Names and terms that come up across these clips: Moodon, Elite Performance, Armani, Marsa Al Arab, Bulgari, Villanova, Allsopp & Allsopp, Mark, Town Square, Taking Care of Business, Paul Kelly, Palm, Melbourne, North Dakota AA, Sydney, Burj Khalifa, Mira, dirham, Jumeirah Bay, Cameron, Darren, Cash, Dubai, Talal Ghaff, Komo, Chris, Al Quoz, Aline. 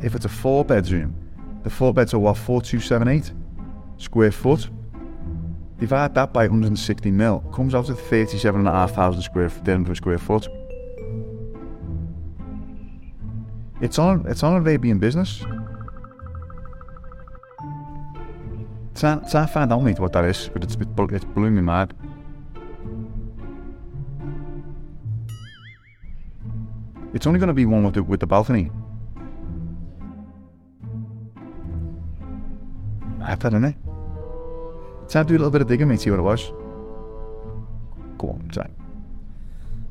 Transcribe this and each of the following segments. If it's a four bedroom, the four beds are what, 4278 square foot? Divide that by 160 mil, comes out to 37,500 dirham per square foot. It's on Arabian business. Try and find out, mate, what that is, but it's blowing my mind. It's only going to be one with the balcony. I have that in it. Try and do a little bit of digging, mate, see what it was. Go on, try.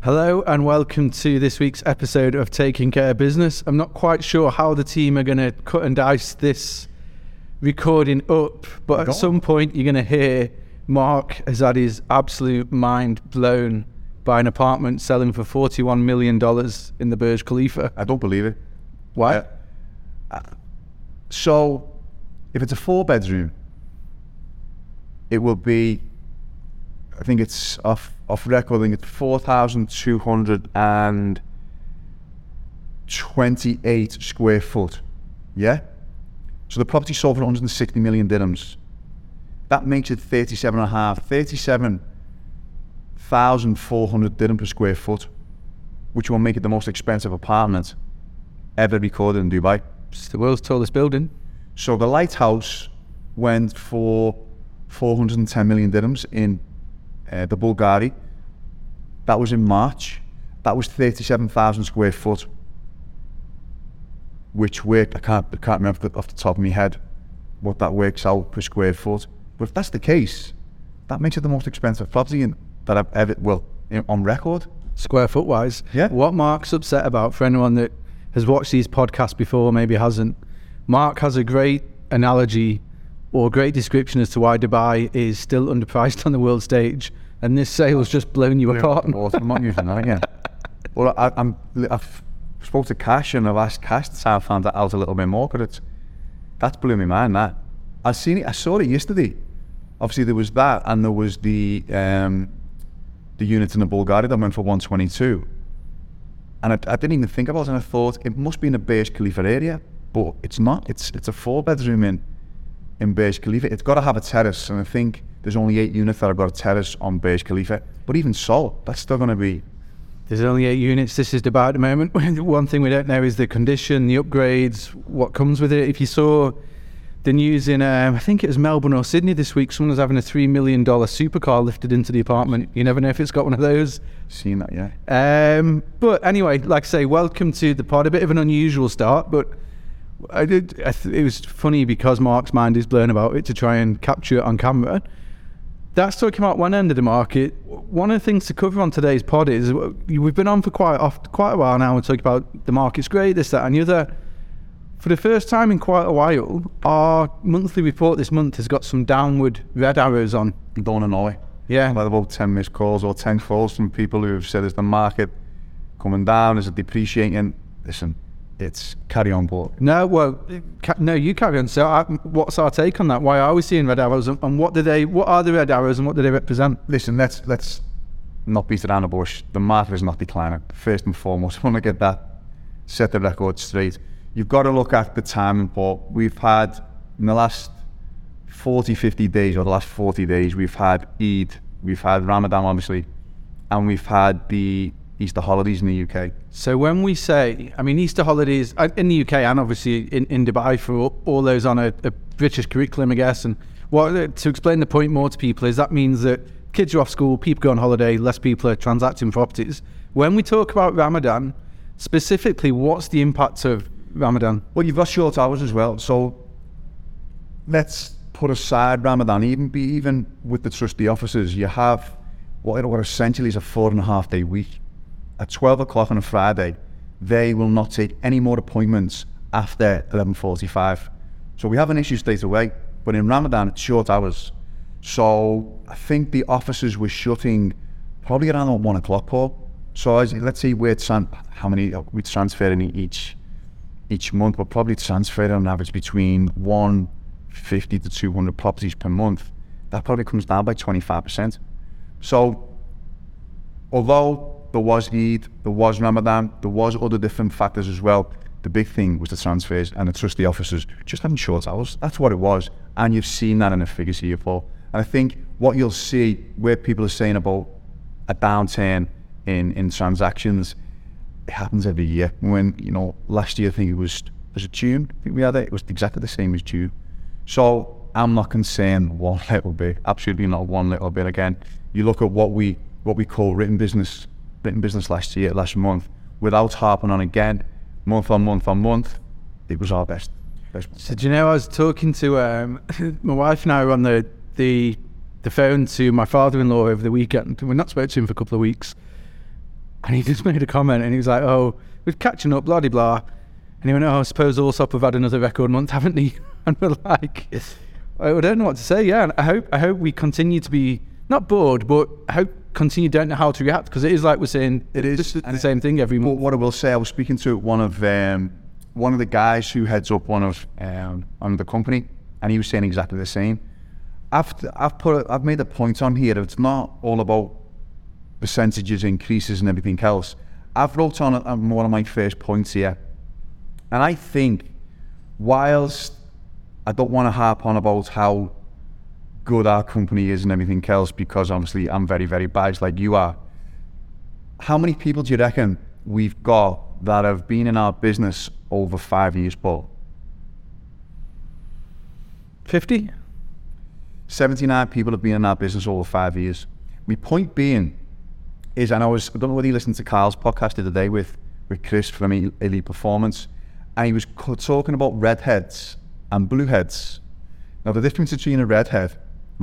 Hello and welcome to this week's episode of Taking Care of Business. I'm not quite sure how the team are going to cut and dice this recording up, but at some point you're going to hear Mark has had his absolute mind blown by an apartment selling for $41 million in the Burj Khalifa. I don't believe it. Why? So, if it's a four bedroom, it will be, I think it's off record, I think it's 4,228 square foot, yeah? So the property sold for 160 million dirhams. That makes it 37,400 dirham per square foot, which will make it the most expensive apartment ever recorded in Dubai. It's the world's tallest building. So the lighthouse went for 410 million dirhams in the Bulgari. That was in March. That was 37,000 square foot, which worked, I can't remember off the top of my head what that works out per square foot. But if that's the case, that makes it the most expensive property that I've ever, on record. Square foot wise. Yeah. What Mark's upset about, for anyone that has watched these podcasts before, maybe hasn't, Mark has a great analogy or great description as to why Dubai is still underpriced on the world stage. And this sale's just blown you apart. I'm not using that, yeah. Well, I've spoke to Cash and I've asked Cash to try find that out a little bit more, because that's blew my mind, that. I saw it yesterday. Obviously there was that, and there was the unit in the Bulgari that went for 122. And I didn't even think about it, and I thought it must be in the Burj Khalifa area, but it's not. It's a four bedroom in Burj Khalifa. It's got to have a terrace, and I think there's only 8 units that have got a terrace on Burj Khalifa. But even so, that's still going to be... There's only 8 units. This is Dubai at the moment. One thing we don't know is the condition, the upgrades, what comes with it. If you saw the news in, I think it was Melbourne or Sydney this week, someone was having a $3 million supercar lifted into the apartment. You never know if it's got one of those. Seen that, yeah. But anyway, like I say, welcome to the pod. A bit of an unusual start, but it was funny because Mark's mind is blown about it to try and capture it on camera. That's talking about one end of the market. One of the things to cover on today's pod is we've been on for quite a while now. We're talking about the market's great, this, that, and the other. For the first time in quite a while, our monthly report this month has got some downward red arrows on. Don't annoy. Yeah. Like about 10 missed calls or 10 calls from people who have said, is the market coming down? Is it depreciating? Listen, it's carry on, Paul. No, you carry on. So what's our take on that? Why are we seeing red arrows, and what are the red arrows and what do they represent? Listen, let's not beat around the bush. The market is not declining, first and foremost. I want to get that, set the record straight. You've got to look at the timing, Paul. We've had, in the last 40 days, we've had Eid, we've had Ramadan, obviously, and we've had the Easter holidays in the UK. So when we say, I mean, Easter holidays in the UK and obviously in Dubai for all those on a British curriculum, I guess, and to explain the point more to people is that means that kids are off school, people go on holiday, less people are transacting properties. When we talk about Ramadan, specifically, what's the impact of Ramadan? Well, you've got short hours as well. So let's put aside Ramadan, even with the trustee officers, you have what essentially is a 4.5-day week. At 12 o'clock on a Friday, they will not take any more appointments after 11:45. So we have an issue straight away, but in Ramadan, it's short hours. So I think the offices were shutting probably around 1 o'clock, Paul. So let's see how many we transfer in each month. We're probably transferring on average between 150 to 200 properties per month. That probably comes down by 25%. So although there was Eid, there was Ramadan, there was other different factors as well. The big thing was the transfers and the trustee officers just having short hours. That's what it was. And you've seen that in the figures here, Paul. And I think what you'll see where people are saying about a downturn in transactions, it happens every year. When, you know, last year, I think it was it June? I think we had it. It was exactly the same as June. So I'm not concerned one little bit, absolutely not one little bit. Again, you look at what we call written business last year, last month, without harping on again, month on month on month, it was our best. So do you know, I was talking to my wife and I were on the phone to my father-in-law over the weekend. We're not spoken to him for a couple of weeks, and he just made a comment, and he was like, "Oh, we're catching up, blah de blah," and he went, "Oh, I suppose Allsopp have had another record month, haven't they?" And we're like, yes. I don't know what to say. Yeah, and I hope we continue to be not bored, but I hope continue don't know how to react, because it is like we're saying it is the same thing every month. But what I will say, I was speaking to one of the guys who heads up one of the company, and he was saying exactly the same. I've made a point on here. It's not all about percentages, increases, and everything else. I've wrote on one of my first points here, and I think whilst I don't want to harp on about how good our company is and everything else, because honestly, I'm very, very biased like you are. How many people do you reckon we've got that have been in our business over 5 years, Paul? 50? 79 people have been in our business over 5 years. My point being is, and I don't know whether you listened to Carl's podcast the other day with Chris from Elite Performance, and he was talking about redheads and blueheads. Now, the difference between a redhead,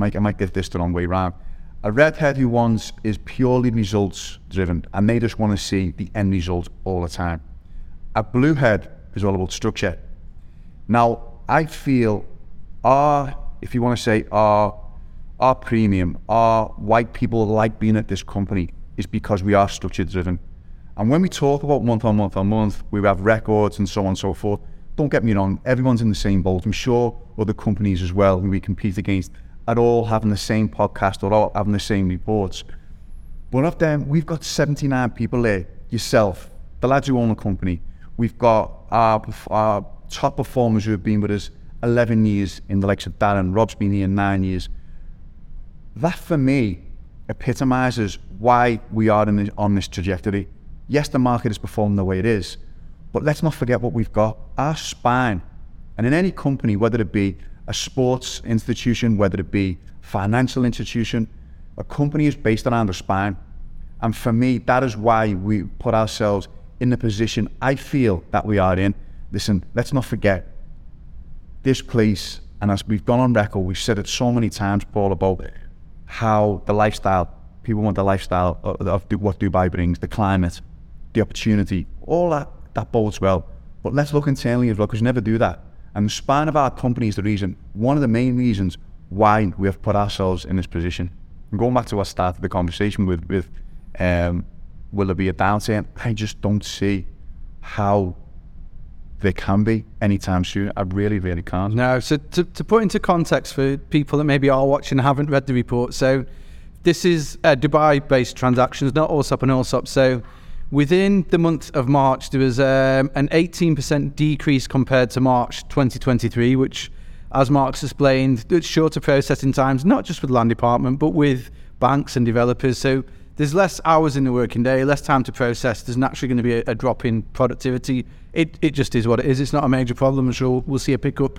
I might get this the wrong way round. A redhead who wants is purely results driven, and they just want to see the end result all the time. A bluehead is all about structure. Now, I feel our premium, our white people like being at this company is because we are structure driven. And when we talk about month on month on month, we have records and so on and so forth. Don't get me wrong, everyone's in the same boat. I'm sure other companies as well who we compete against are all having the same podcast or all having the same reports. But of them, we've got 79 people there, yourself, the lads who own the company. We've got our top performers who have been with us 11 years in the likes of Darren. Rob's been here 9 years. That, for me, epitomizes why we are on this trajectory. Yes, the market is performing the way it is, but let's not forget what we've got, our spine. And in any company, whether it be a sports institution, whether it be a financial institution, a company is based around a spine. And for me, that is why we put ourselves in the position I feel that we are in. Listen, let's not forget this place, and as we've gone on record, we've said it so many times, Paul, about how the lifestyle, people want the lifestyle of what Dubai brings, the climate, the opportunity, all that bodes well. But let's look internally as well, because we never do that. And the spine of our company is the reason, one of the main reasons why we have put ourselves in this position. And going back to what started the conversation with will there be a downturn? I just don't see how there can be anytime soon. I really, really can't. No, so to put into context for people that maybe are watching and haven't read the report, so this is Dubai-based transactions, not Allsopp and Allsopp. So within the month of March, there was an 18% decrease compared to March 2023, which, as Mark's explained, it's shorter processing times, not just with the land department, but with banks and developers. So there's less hours in the working day, less time to process. There's naturally going to be a drop in productivity. It just is what it is. It's not a major problem. I'm sure we'll see a pickup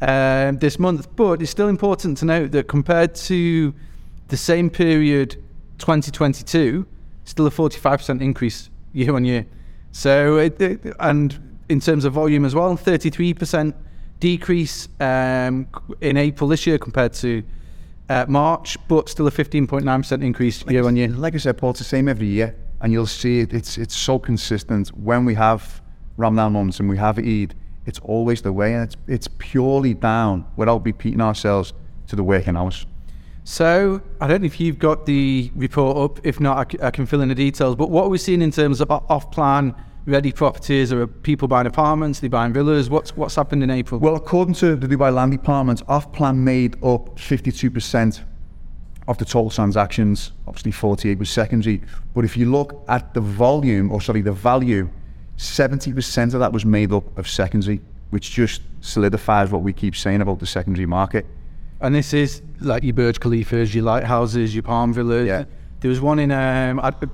this month. But it's still important to note that compared to the same period 2022, still a 45% increase year on year. So, and in terms of volume as well, 33% decrease in April this year compared to March, but still a 15.9% increase year on year. Like I said, Paul, it's the same every year, and you'll see it. It's so consistent. When we have Ramadan months and we have Eid, it's always the way, and it's purely down, without repeating ourselves, to the working hours. So, I don't know if you've got the report up. If not, I can fill in the details. But what are we seeing in terms of off-plan ready properties? Are people buying apartments? Are they buying villas? What's happened in April? Well, according to the Dubai Land Department, off-plan made up 52% of the total transactions. Obviously, 48 was secondary. But if you look at the value, 70% of that was made up of secondary, which just solidifies what we keep saying about the secondary market. And this is like your Burj Khalifas, your lighthouses, your Palm villas. Yeah. There was one in,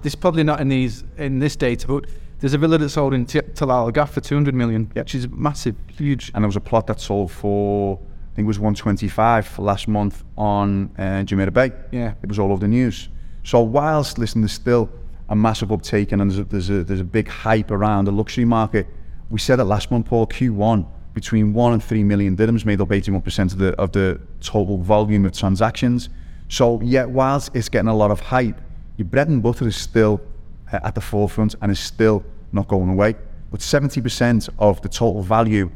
it's probably not in these in this data, but there's a villa that sold in Talal Ghaff for 200 million, yeah, which is massive, huge. And there was a plot that sold for, I think it was 125 for last month on Jumeirah Bay. Yeah. It was all over the news. So whilst, listen, there's still a massive uptake and there's a big hype around the luxury market. We said it last month, Paul, Q1, between 1 and 3 million dirhams made up 81% of the total volume of transactions. So yet whilst it's getting a lot of hype, your bread and butter is still at the forefront and is still not going away. But 70% of the total value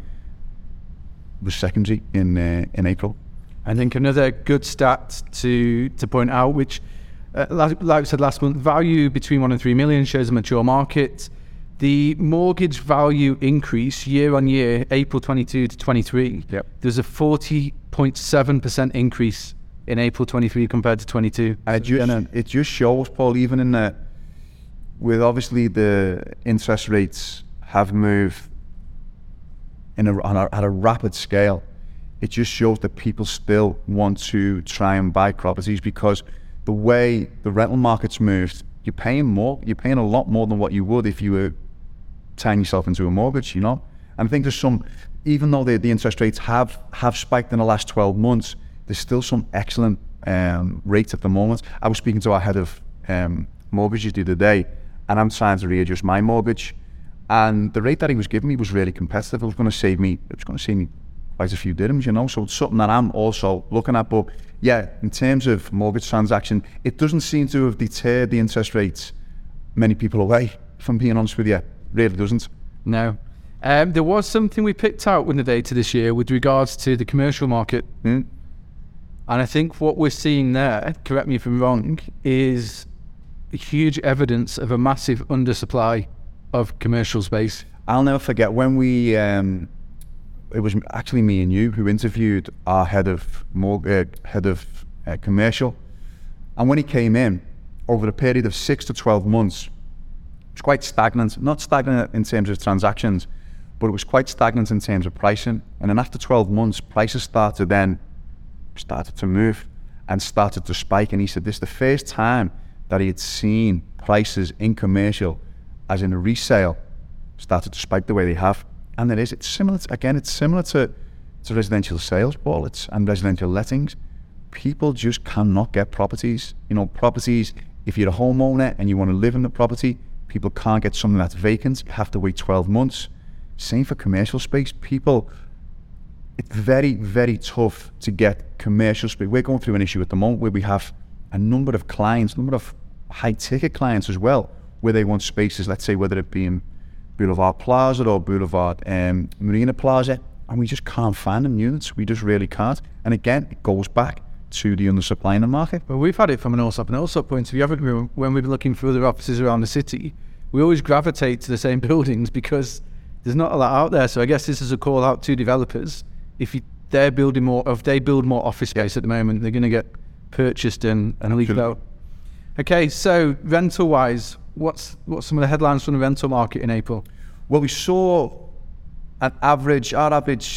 was secondary in April. I think another good stat to point out, which like I said last month, value between 1 and 3 million shows a mature market. The mortgage value increase year on year, April 22 to 23, yep, there's a 40.7% increase in April 23 compared to 22. It just shows, Paul, even in that, with obviously the interest rates have moved at a rapid scale, it just shows that people still want to try and buy properties because the way the rental market's moved, you're paying more, you're paying a lot more than what you would if you were tying yourself into a mortgage, you know? And I think there's some, even though the interest rates have spiked in the last 12 months, there's still some excellent rates at the moment. I was speaking to our head of mortgages the other day, and I'm trying to readjust my mortgage. And the rate that he was giving me was really competitive. It was going to save me quite a few dirhams, you know? So it's something that I'm also looking at. But yeah, in terms of mortgage transaction, it doesn't seem to have deterred the interest rates many people away, if I'm being honest with you. It really doesn't. No. There was something we picked out in the data this year with regards to the commercial market. Mm. And I think what we're seeing there, correct me if I'm wrong, is huge evidence of a massive undersupply of commercial space. I'll never forget when we, it was actually me and you who interviewed our head of commercial. And when he came in, over a period of 6 to 12 months, it was quite stagnant. Not stagnant in terms of transactions, but it was quite stagnant in terms of pricing. And then after 12 months, prices started to move and started to spike. And he said this is the first time that he had seen prices in commercial, as in a resale, started to spike the way they have. And there is, it's similar to residential sales, Paul, and residential lettings. People just cannot get properties. You know, properties, if you're a homeowner and you want to live in the property, people can't get something that's vacant. You have to wait 12 months. Same for commercial space. People, it's very, very tough to get commercial space. We're going through an issue at the moment where we have a number of clients, number of high-ticket clients as well, where they want spaces, let's say, whether it be in Boulevard Plaza or Boulevard Marina Plaza, and we just can't find them units. We just really can't. And again, it goes back to the undersupply in the market. Well, we've had it from an Allsopp and Allsopp point of view, haven't we? When we've been looking for other offices around the city, we always gravitate to the same buildings because there's not a lot out there. So I guess this is a call out to developers. If they build more office space at the moment, they're going to get purchased and leaked out. Okay, so rental wise, what's some of the headlines from the rental market in April? Well, we saw our average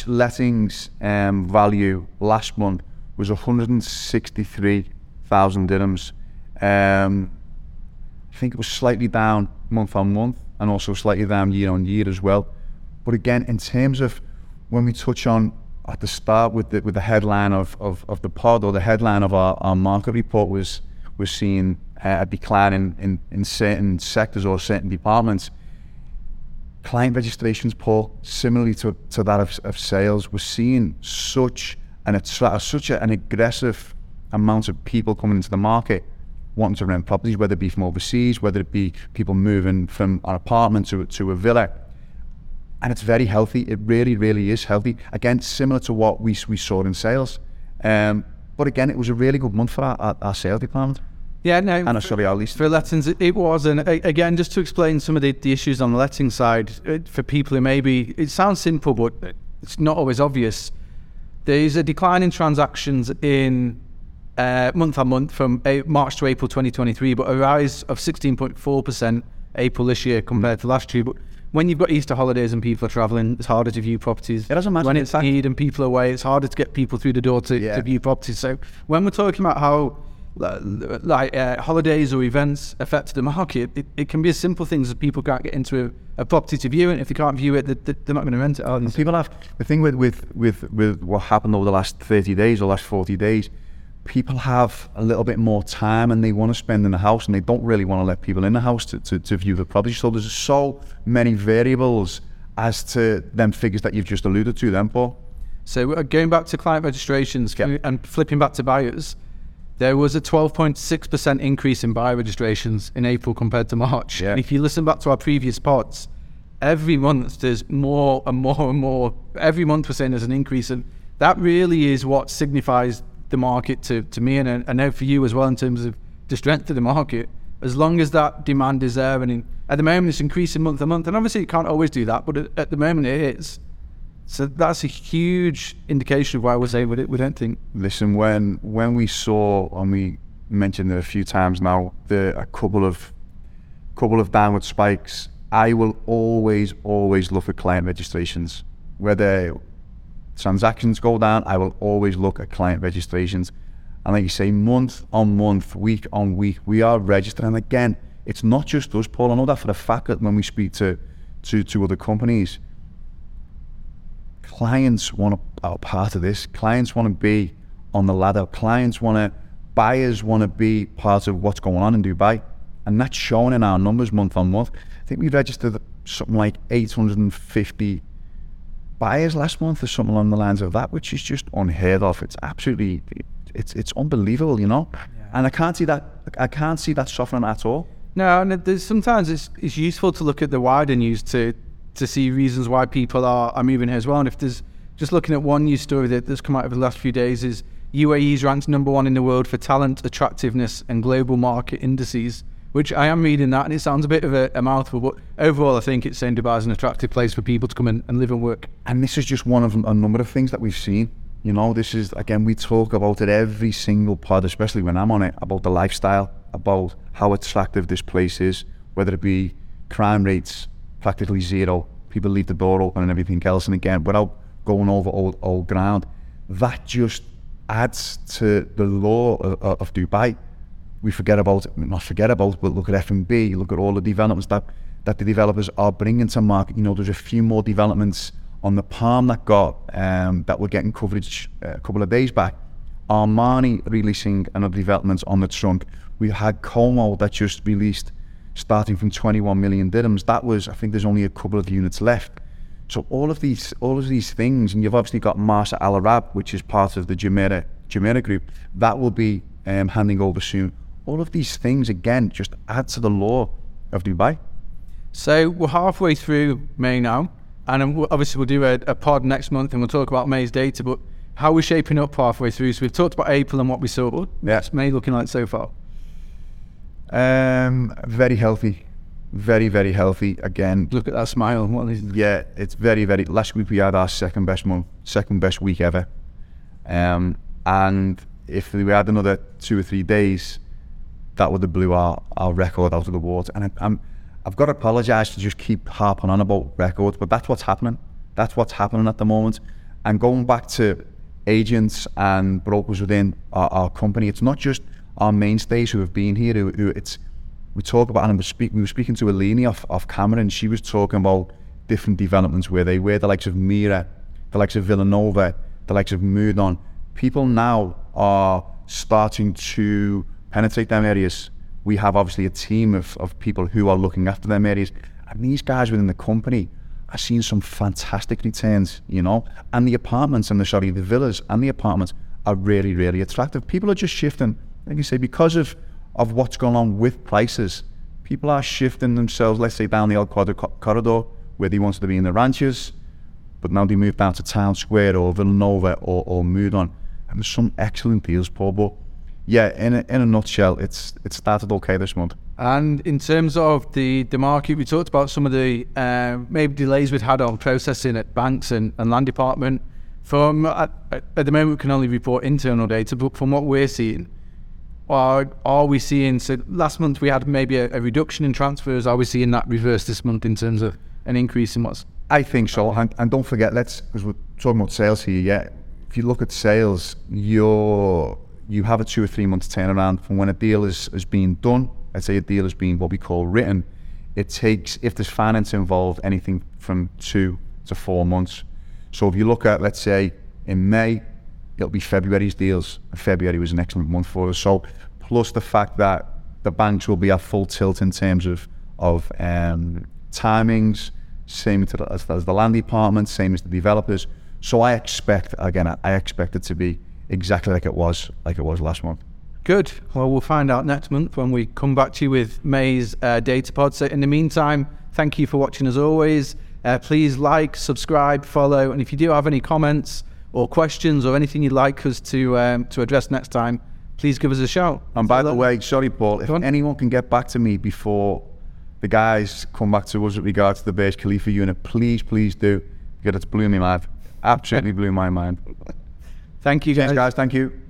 lettings value last month was 163,000 dirhams. I think it was slightly down month on month and also slightly down year on year as well. But again, in terms of when we touch on at the start with the headline of the pod, or the headline of our market report was, we're seeing a decline in certain sectors or certain departments. Client registrations, Paul, similarly to that of sales, we're seeing such an aggressive amount of people coming into the market wanting to rent properties, whether it be from overseas, whether it be people moving from an apartment to a villa. And it's very healthy. It really, really is healthy. Again, similar to what we saw in sales. But again, it was a really good month for our sales department. Yeah, no. And our lease. For lettings, it was. And again, just to explain some of the issues on the letting side, for people who maybe, it sounds simple, but it's not always obvious. There's a decline in transactions in month on month from March to April 2023, but a rise of 16.4% April this year compared to last year. But when you've got Easter holidays and people are travelling, it's harder to view properties. It doesn't matter. When it's Eid and people are away, it's harder to get people through the door to view properties. So when we're talking about how holidays or events affect the market, it can be as simple things as people can't get into a property to view it. If they can't view it, they're not going to rent it, are they? People have, the thing with what happened over the last 30 days or last 40 days, people have a little bit more time and they want to spend in the house and they don't really want to let people in the house to view the property. So there's so many variables as to them figures that you've just alluded to then, Paul. So going back to client registrations and flipping back to buyers, there was a 12.6% increase in buyer registrations in April compared to March. Yeah. And if you listen back to our previous pods, every month there's more and more and more. Every month we're saying there's an increase, and that really is what signifies the market to me, and I know for you as well, in terms of the strength of the market. As long as that demand is there, and at the moment it's increasing month to month, and obviously you can't always do that, but at the moment it is. So that's a huge indication of why we're saying we don't think. Listen, when we saw, and we mentioned it a few times now, a couple of downward spikes, I will always look at client registrations. Whether transactions go down, I will always look at client registrations. And like you say, month on month, week on week, we are registering. And again, it's not just us, Paul. I know that for the fact that when we speak to other companies, clients want to be part of this. Clients want to be on the ladder. Buyers want to be part of what's going on in Dubai. And that's shown in our numbers month on month. I think we registered something like 850 buyers last month or something along the lines of that, which is just unheard of. It's absolutely, it's unbelievable, you know. Yeah. And I can't see that softening at all. No, and sometimes it's useful to look at the wider news to see reasons why people are moving here as well. And if there's, just looking at one news story that's come out over the last few days, is UAE's ranked number one in the world for talent, attractiveness and global market indices, which I am reading that and it sounds a bit of a mouthful, but overall I think it's saying Dubai is an attractive place for people to come in and live and work. And this is just one of a number of things that we've seen. You know, this is, again, we talk about it every single pod, especially when I'm on it, about the lifestyle, about how attractive this place is, whether it be crime rates, practically zero, people leave the door open and everything else. And again, without going over old ground, that just adds to the lore of Dubai. We forget about it, not forget about it, but look at F&B, look at all the developments that the developers are bringing to market. You know, there's a few more developments on the Palm that got, that were getting coverage a couple of days back. Armani releasing another development on the trunk. We had Komo that just released, starting from 21 million dirhams, that was, I think there's only a couple of units left. So all of these things, and you've obviously got Marsa Al Arab, which is part of the Jumeirah group, that will be handing over soon. All of these things, again, just add to the lore of Dubai. So we're halfway through May now, and obviously we'll do a pod next month and we'll talk about May's data, but how we're shaping up halfway through. So we've talked about April and what we saw. What's May looking like so far? Very healthy, very, very healthy. Again, look at that smile. What is it? Yeah, it's very, very. Last week we had our second best week ever. And if we had another 2 or 3 days, that would have blew our record out of the water. And I've got to apologise to just keep harping on about records, but that's what's happening. That's what's happening at the moment. And going back to agents and brokers within our company, it's not just our mainstays who have been here, we talk about, and we were speaking to Aline off Cameron. She was talking about different developments where they were, the likes of Mira, the likes of Villanova, the likes of Moodon. People now are starting to penetrate them areas. We have obviously a team of people who are looking after them areas. And these guys within the company are seeing some fantastic returns, you know, and the villas and the apartments are really, really attractive. People are just shifting. Like you say, because of what's gone on with prices, people are shifting themselves, let's say, down the Al Quoz corridor, where they wanted to be in the ranches, but now they move down to Town Square or Villanova or Moodon. And there's some excellent deals, Paul, but yeah, in a nutshell, it started okay this month. And in terms of the market, we talked about some of the maybe delays we'd had on processing at banks and land department. At the moment, we can only report internal data, but from what we're seeing, are we seeing, so last month we had maybe a reduction in transfers, are we seeing that reverse this month in terms of an increase in what's... I think so. And don't forget, because we're talking about sales here, yeah. If you look at sales, you have a 2 or 3 month turnaround from when a deal is being done. I'd say a deal is being what we call written. It takes, if there's finance involved, anything from 2 to 4 months. So if you look at, let's say, in May, it'll be February's deals. February was an excellent month for us. So plus the fact that the banks will be at full tilt in terms of timings, same as the land department, same as the developers. So I expect, I expect it to be exactly like it was last month. Good. Well, we'll find out next month when we come back to you with May's data pod. So in the meantime, thank you for watching as always. Please like, subscribe, follow, and if you do have any comments or questions or anything you'd like us to address next time, please give us a shout. And by the way, sorry Paul, if anyone can get back to me before the guys come back to us with regards to the Burj Khalifa unit, please do, because it's blew me mad. Absolutely blew my mind. Thank you guys. Thank you.